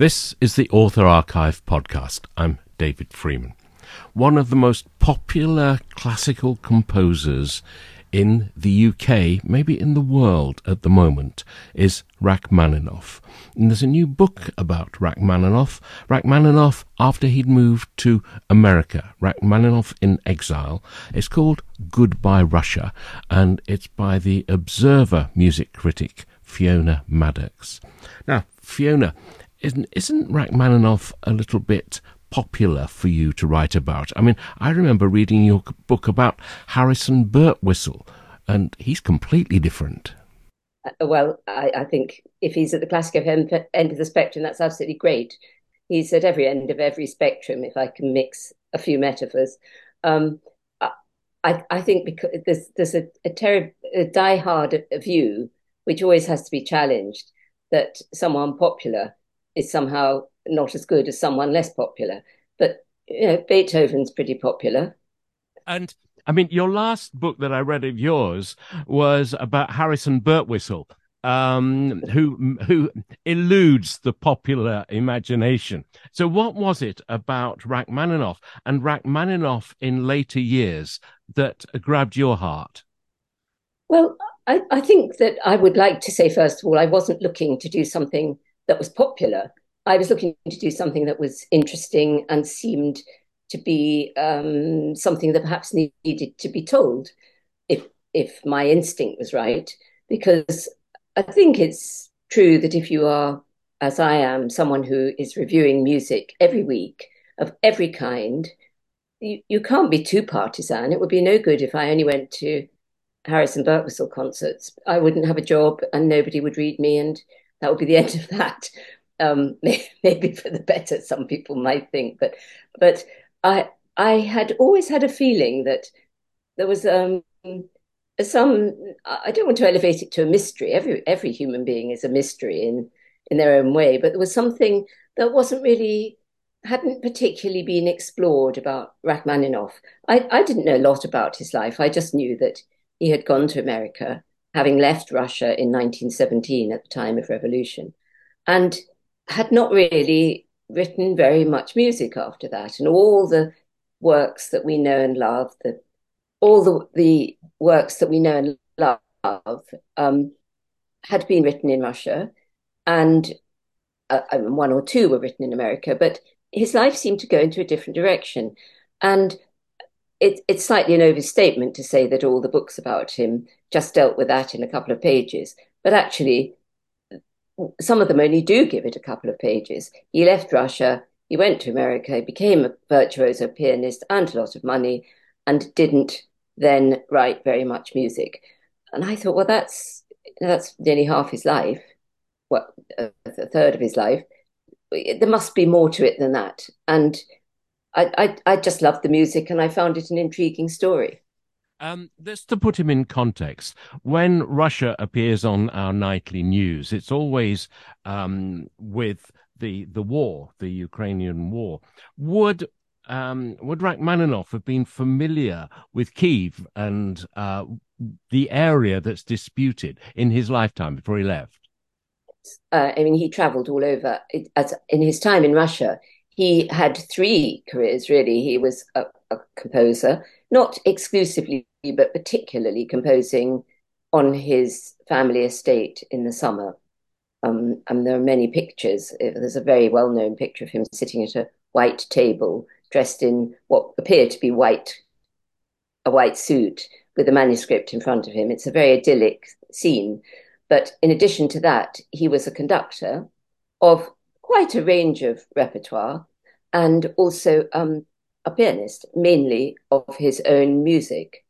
This is the Author Archive podcast. I'm David Freeman. One of the most popular classical composers in the UK, maybe in the world at the moment, is Rachmaninoff. And there's a new book about Rachmaninoff. Rachmaninoff after he'd moved to America. Rachmaninoff in Exile. It's called Goodbye Russia, and it's by the Observer music critic Fiona Maddocks. Now, Fiona, isn't Rachmaninoff a little bit popular for you to write about? I mean, I remember reading your book about Harrison Birtwistle, and he's completely different. Well, I think if he's at the classic end of the spectrum, that's absolutely great. He's at every end of every spectrum, if I can mix a few metaphors. I think because there's a die-hard view, which always has to be challenged, that someone popular is somehow not as good as someone less popular. But, you know, Beethoven's pretty popular. And, I mean, your last book that I read of yours was about Harrison Birtwistle, who eludes the popular imagination. So what was it about Rachmaninoff and Rachmaninoff in later years that grabbed your heart? Well, I think that I would like to say, first of all, I wasn't looking to do something that was popular. I was looking to do something that was interesting and seemed to be something that perhaps needed to be told, if my instinct was right. Because I think it's true that if you are, as I am, someone who is reviewing music every week of every kind, you can't be too partisan. It would be no good if I only went to Harrison Birtwistle concerts. I wouldn't have a job and nobody would read me, and that would be the end of that. Maybe for the better, some people might think, but I had always had a feeling that there was I don't want to elevate it to a mystery. Every human being is a mystery in their own way, but there was something that hadn't particularly been explored about Rachmaninoff. I didn't know a lot about his life. I just knew that he had gone to America, having left Russia in 1917 at the time of revolution, and had not really written very much music after that. And all the works that we know and love, had been written in Russia, and one or two were written in America, but his life seemed to go into a different direction. And it's slightly an overstatement to say that all the books about him just dealt with that in a couple of pages, but actually some of them only do give it a couple of pages. He left Russia, he went to America, he became a virtuoso pianist, earned a lot of money, and didn't then write very much music. And I thought, well, that's nearly half his life, a third of his life. There must be more to it than that. And I just loved the music, and I found it an intriguing story. Just to put him in context, when Russia appears on our nightly news, it's always with the war, the Ukrainian war. Would Rachmaninoff have been familiar with Kiev and the area that's disputed in his lifetime before he left? I mean, he travelled all over. In his time in Russia, he had three careers, really. He was a composer, not exclusively, but particularly composing on his family estate in the summer. And there are many pictures. There's a very well-known picture of him sitting at a white table, dressed in what appeared to be a white suit, with a manuscript in front of him. It's a very idyllic scene. But in addition to that, he was a conductor of quite a range of repertoire, and also a pianist, mainly of his own music.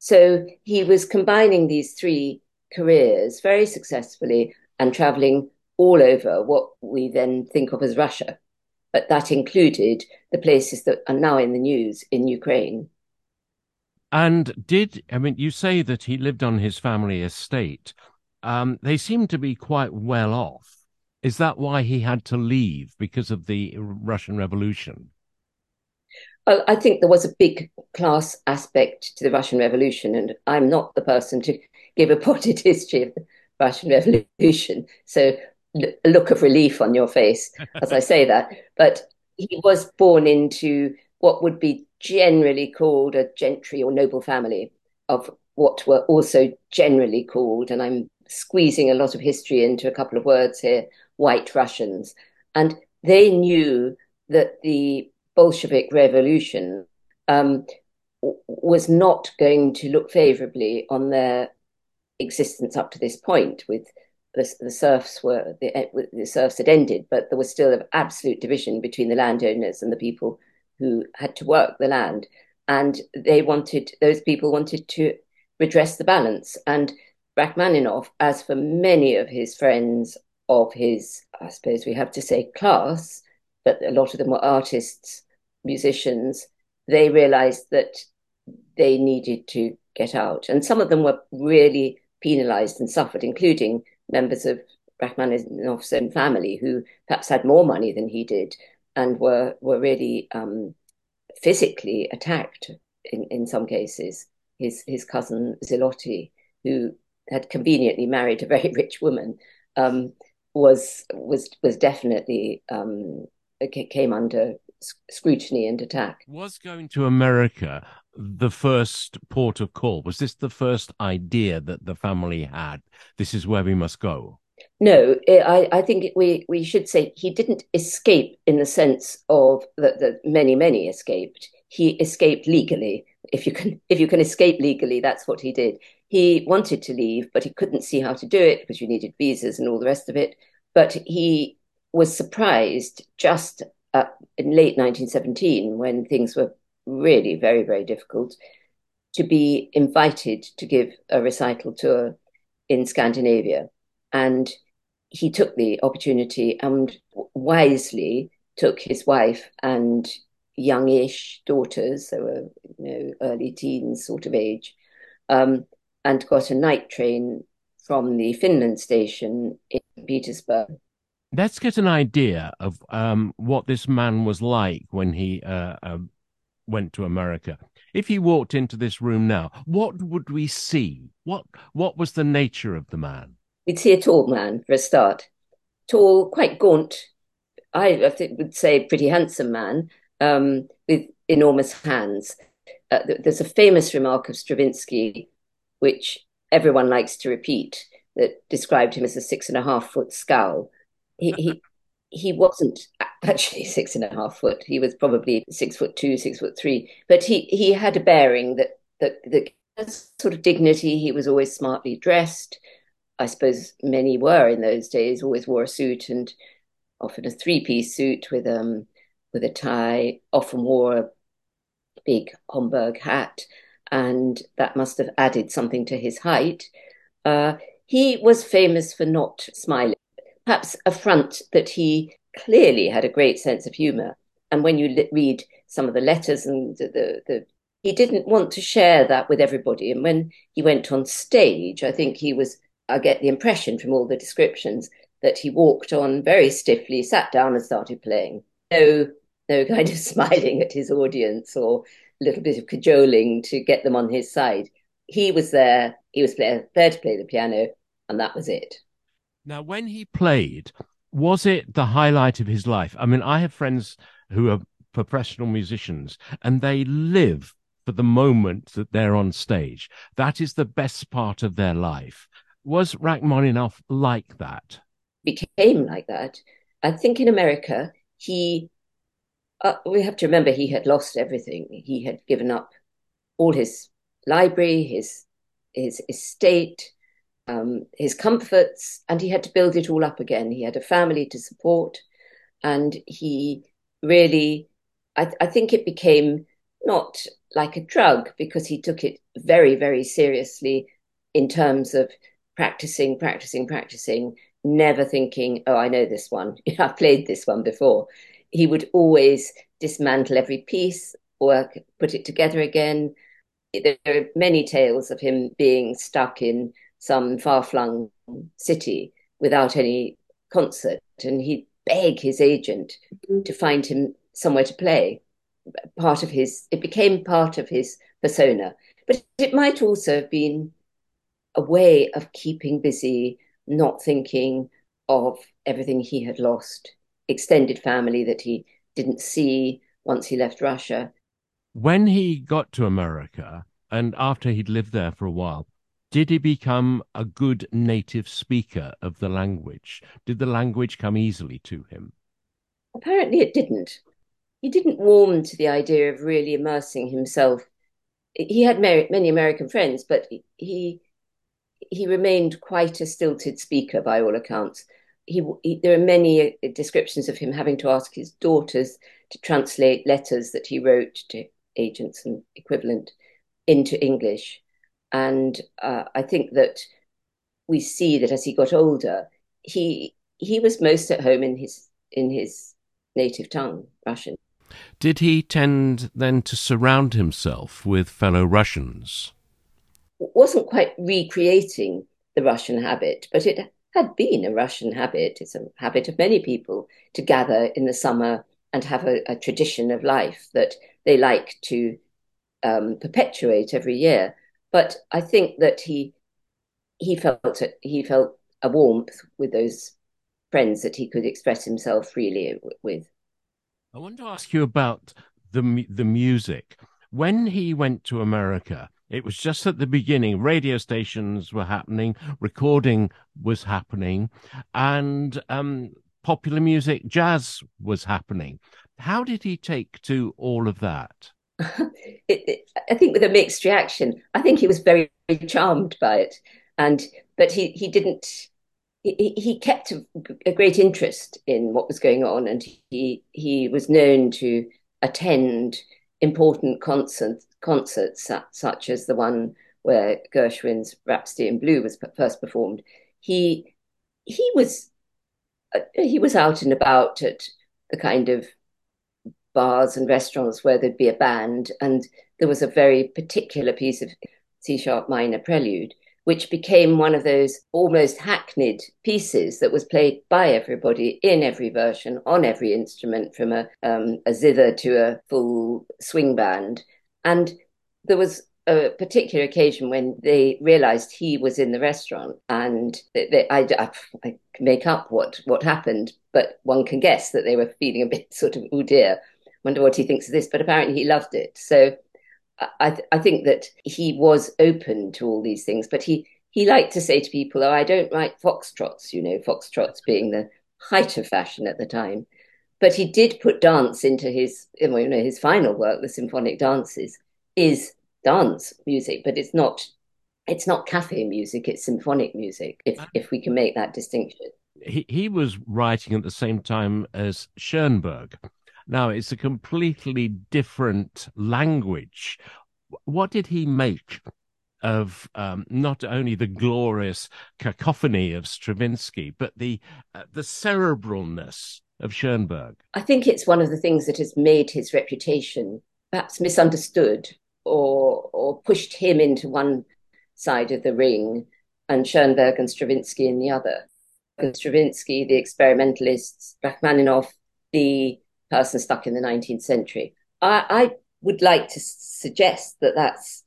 So he was combining these three careers very successfully and travelling all over what we then think of as Russia. But that included the places that are now in the news in Ukraine. And you say that he lived on his family estate. They seem to be quite well off. Is that why he had to leave, because of the Russian Revolution? Well, I think there was a big class aspect to the Russian Revolution, and I'm not the person to give a potted history of the Russian Revolution. So a look of relief on your face as I say that. But he was born into what would be generally called a gentry or noble family of what were also generally called, and I'm squeezing a lot of history into a couple of words here, White Russians. And they knew that the Bolshevik Revolution was not going to look favorably on their existence up to this point. With the serfs had ended, but there was still an absolute division between the landowners and the people who had to work the land. And those people wanted to redress the balance. And Rachmaninoff, as for many of his friends of his, I suppose we have to say class, but a lot of them were artists, musicians, they realized that they needed to get out. And some of them were really penalized and suffered, including members of Rachmaninoff's own family who perhaps had more money than he did and were really physically attacked in some cases. His cousin Zilotti, who had conveniently married a very rich woman, was definitely came under scrutiny and attack. Was going to America the first port of call? Was this the first idea that the family had? This is where we must go. No, I think we should say he didn't escape in the sense of that many escaped. He escaped legally. If you can escape legally, that's what he did. He wanted to leave, but he couldn't see how to do it because you needed visas and all the rest of it. But he was surprised just in late 1917, when things were really very, very difficult, to be invited to give a recital tour in Scandinavia. And he took the opportunity and wisely took his wife and youngish daughters, they were early teens sort of age, and got a night train from the Finland station in Petersburg. Let's get an idea of what this man was like when he went to America. If he walked into this room now, what would we see? What was the nature of the man? We'd see a tall man for a start. Tall, quite gaunt, I think would say pretty handsome man with enormous hands. There's a famous remark of Stravinsky, which everyone likes to repeat, that described him as a 6.5-foot scowl. He wasn't actually 6.5 foot. He was probably 6'2", 6'3", but he had a bearing that sort of dignity. He was always smartly dressed. I suppose many were in those days. Always wore a suit, and often a 3-piece suit with a tie. Often wore a big Homburg hat, and that must have added something to his height. He was famous for not smiling. Perhaps a front that he clearly had a great sense of humour. And when you read some of the letters, and he didn't want to share that with everybody. And when he went on stage, I think I get the impression from all the descriptions that he walked on very stiffly, sat down and started playing. No kind of smiling at his audience or a little bit of cajoling to get them on his side. He was there, he was there to play the piano, and that was it. Now, when he played, was it the highlight of his life? I mean, I have friends who are professional musicians, and they live for the moment that they're on stage. That is the best part of their life. Was Rachmaninoff like that? Became like that. I think in America, we have to remember he had lost everything. He had given up all his library, his estate, his comforts, and he had to build it all up again. He had a family to support, and he really, I think it became not like a drug, because he took it very, very seriously in terms of practicing, never thinking, oh, I know this one, I've played this one before. He would always dismantle every piece, work, put it together again. There are many tales of him being stuck in some far-flung city without any concert, and he'd beg his agent to find him somewhere to play. It became part of his persona, but it might also have been a way of keeping busy, not thinking, of everything he had lost, extended family that he didn't see once he left Russia. When he got to America, and after he'd lived there for a while, did he become a good native speaker of the language? Did the language come easily to him? Apparently it didn't. He didn't warm to the idea of really immersing himself. He had many American friends, but he remained quite a stilted speaker by all accounts. There are many descriptions of him having to ask his daughters to translate letters that he wrote to agents and equivalent into English. And I think that we see that as he got older, he was most at home in his native tongue, Russian. Did he tend then to surround himself with fellow Russians? It wasn't quite recreating the Russian habit, but it had been a Russian habit. It's a habit of many people to gather in the summer and have a tradition of life that they like to perpetuate every year. But I think that he felt a warmth with those friends that he could express himself freely with. I want to ask you about the music. When he went to America, it was just at the beginning. Radio stations were happening, recording was happening, and popular music, jazz was happening. How did he take to all of that? I think with a mixed reaction. I think he was very, very charmed by it, but he didn't. He kept a great interest in what was going on, and he was known to attend important concerts such as the one where Gershwin's Rhapsody in Blue was first performed. He was out and about at the kind of bars and restaurants where there'd be a band, and there was a very particular piece of C-sharp minor prelude, which became one of those almost hackneyed pieces that was played by everybody in every version, on every instrument, from a zither to a full swing band. And there was a particular occasion when they realised he was in the restaurant, and I make up what happened, but one can guess that they were feeling a bit sort of, oh dear, wonder what he thinks of this, but apparently he loved it. So I think that he was open to all these things, but he liked to say to people, oh, I don't like foxtrots, foxtrots being the height of fashion at the time. But he did put dance into his final work, the symphonic dances, is dance music, but it's not cafe music, it's symphonic music, if we can make that distinction. He was writing at the same time as Schoenberg. Now, it's a completely different language. What did he make of not only the glorious cacophony of Stravinsky, but the cerebralness of Schoenberg? I think it's one of the things that has made his reputation perhaps misunderstood or pushed him into one side of the ring and Schoenberg and Stravinsky in the other. And Stravinsky, the experimentalists, Rachmaninoff, the person stuck in the 19th century. I would like to suggest that that's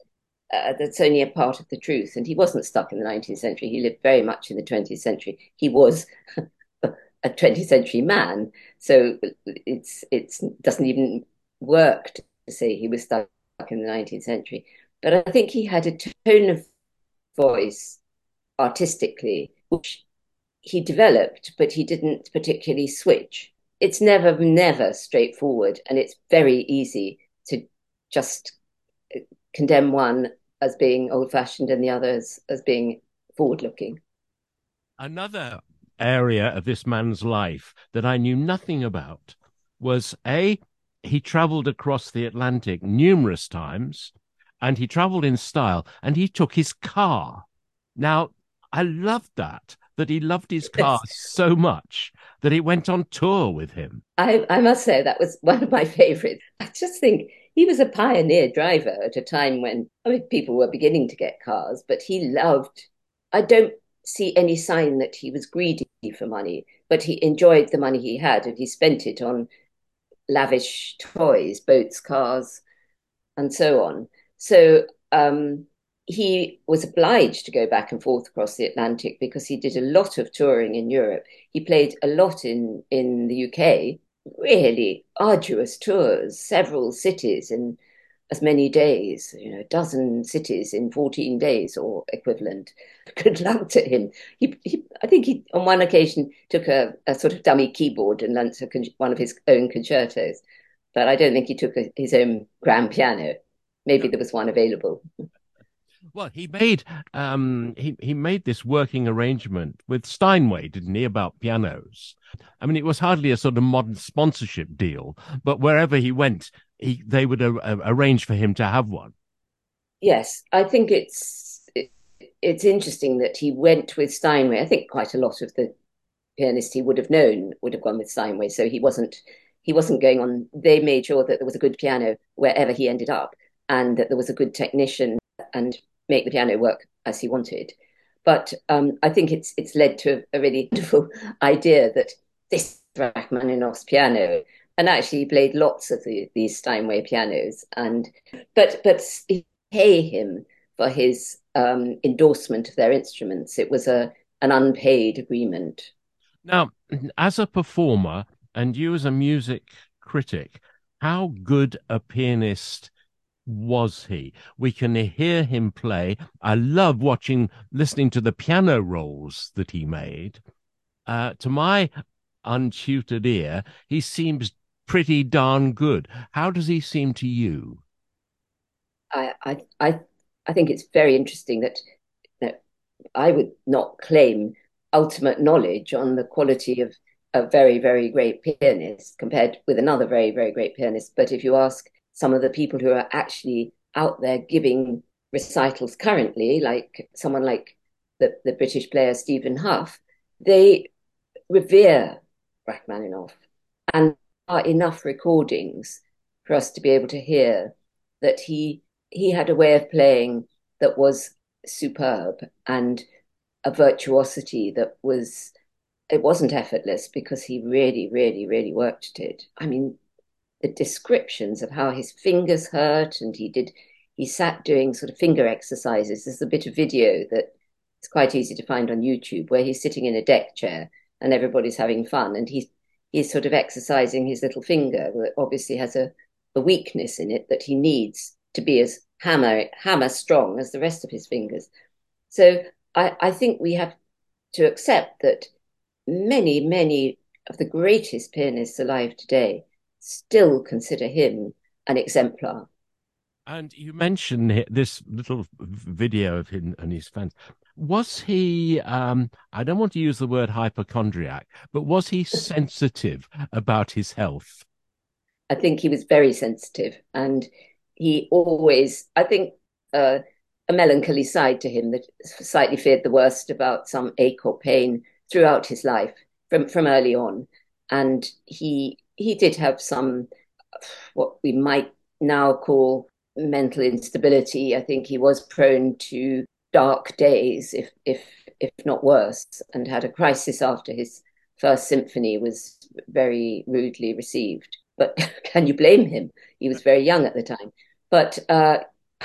only a part of the truth, and he wasn't stuck in the 19th century. He lived very much in the 20th century. He was a 20th century man, so it's doesn't even work to say he was stuck in the 19th century. But I think he had a tone of voice artistically, which he developed, but he didn't particularly switch. It's never straightforward, and it's very easy to just condemn one as being old-fashioned and the other as being forward-looking. Another area of this man's life that I knew nothing about was, A, he travelled across the Atlantic numerous times, and he travelled in style, and he took his car. Now, I loved that he loved his car so much that he went on tour with him. I must say that was one of my favourites. I just think he was a pioneer driver at a time when people were beginning to get cars, but he loved... I don't see any sign that he was greedy for money, but he enjoyed the money he had and he spent it on lavish toys, boats, cars, and so on. So he was obliged to go back and forth across the Atlantic because he did a lot of touring in Europe. He played a lot in the UK, really arduous tours, several cities in as many days, you know, a dozen cities in 14 days or equivalent. Good luck to him. I think he, on one occasion, took a sort of dummy keyboard and learnt one of his own concertos, but I don't think he took his own grand piano. Maybe there was one available. Well, he made this working arrangement with Steinway, didn't he, about pianos? I mean, it was hardly a sort of modern sponsorship deal, but wherever he went, they would arrange for him to have one. Yes, I think it's interesting that he went with Steinway. I think quite a lot of the pianists he would have known would have gone with Steinway, so he wasn't going on. They made sure that there was a good piano wherever he ended up, and that there was a good technician, and make the piano work as he wanted. But I think it's led to a really beautiful idea that this is Rachmaninoff's piano, and actually he played lots of these Steinway pianos, but he pay him for his endorsement of their instruments. It was an unpaid agreement. Now, as a performer and you as a music critic, how good a pianist was he? We can hear him play. I love listening to the piano rolls that he made. To my untutored ear, he seems pretty darn good. How does he seem to you? I think it's very interesting that I would not claim ultimate knowledge on the quality of a very, very great pianist compared with another very, very great pianist. But if you ask some of the people who are actually out there giving recitals currently, like someone like the British player Stephen Hough, they revere Rachmaninoff, and there are enough recordings for us to be able to hear that he had a way of playing that was superb, and a virtuosity that wasn't effortless, because he really, really, really worked at it. I mean, the descriptions of how his fingers hurt, and he sat doing sort of finger exercises. There's a bit of video that it's quite easy to find on YouTube where he's sitting in a deck chair and everybody's having fun, and he's sort of exercising his little finger that obviously has a weakness in it that he needs to be as hammer strong as the rest of his fingers. So I think we have to accept that many, many of the greatest pianists alive today still consider him an exemplar. And you mentioned this little video of him and his fans. Was he, I don't want to use the word hypochondriac, but was he sensitive about his health? I think he was very sensitive, and he always, I think, a melancholy side to him that slightly feared the worst about some ache or pain throughout his life from early on. And he did have some, what we might now call mental instability. I think he was prone to dark days, if not worse, and had a crisis after his first symphony was very rudely received. But can you blame him? He was very young at the time. But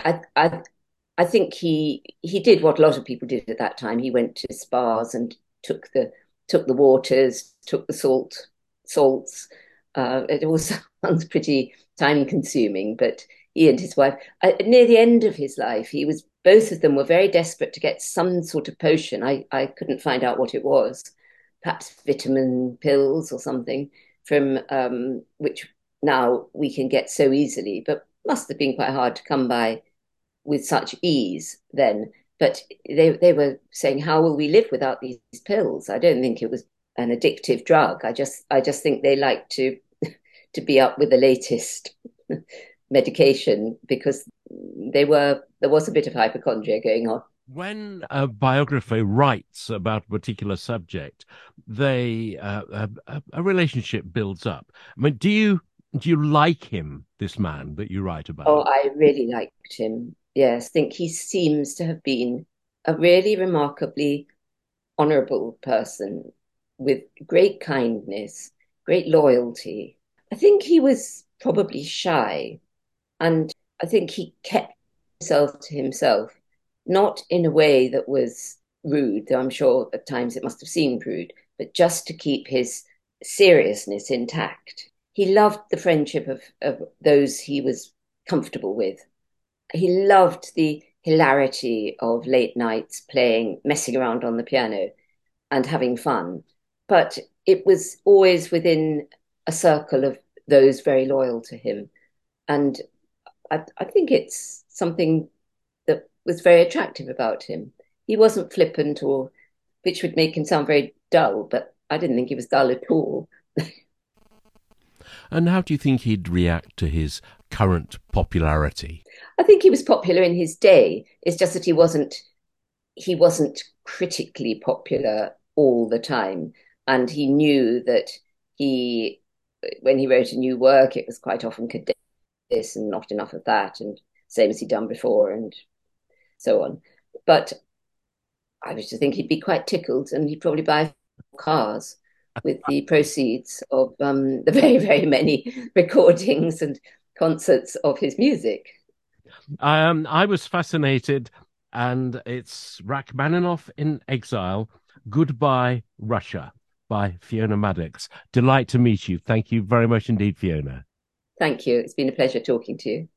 I think he did what a lot of people did at that time. He went to spas and took the waters, took the salts. It all sounds pretty time-consuming, but he and his wife, near the end of his life, both of them were very desperate to get some sort of potion. I couldn't find out what it was, perhaps vitamin pills or something, from which now we can get so easily, but must have been quite hard to come by with such ease then. But they were saying, how will we live without these pills? I don't think it was an addictive drug. I just think they like to be up with the latest medication, because there was a bit of hypochondria going on. When a biographer writes about a particular subject, a relationship builds up. I mean, do you like him, this man that you write about? Oh, I really liked him. Yes, I think he seems to have been a really remarkably honourable person, with great kindness, great loyalty. I think he was probably shy, and I think he kept himself to himself not in a way that was rude, though I'm sure at times it must have seemed rude, but just to keep his seriousness intact. He loved the friendship of those he was comfortable with. He loved the hilarity of late nights playing, messing around on the piano and having fun. But it was always within a circle of those very loyal to him. And I think it's something that was very attractive about him. He wasn't flippant, or which would make him sound very dull, but I didn't think he was dull at all. And how do you think he'd react to his current popularity? I think he was popular in his day. It's just that he wasn't critically popular all the time. And he knew that when he wrote a new work, it was quite often condensed this and not enough of that, and same as he'd done before, and so on. But I used to think he'd be quite tickled, and he'd probably buy cars with the proceeds of the very, very many recordings and concerts of his music. I was fascinated, and it's Rachmaninoff in Exile, Goodbye Russia by Fiona Maddocks. Delight to meet you. Thank you very much indeed, Fiona. Thank you. It's been a pleasure talking to you.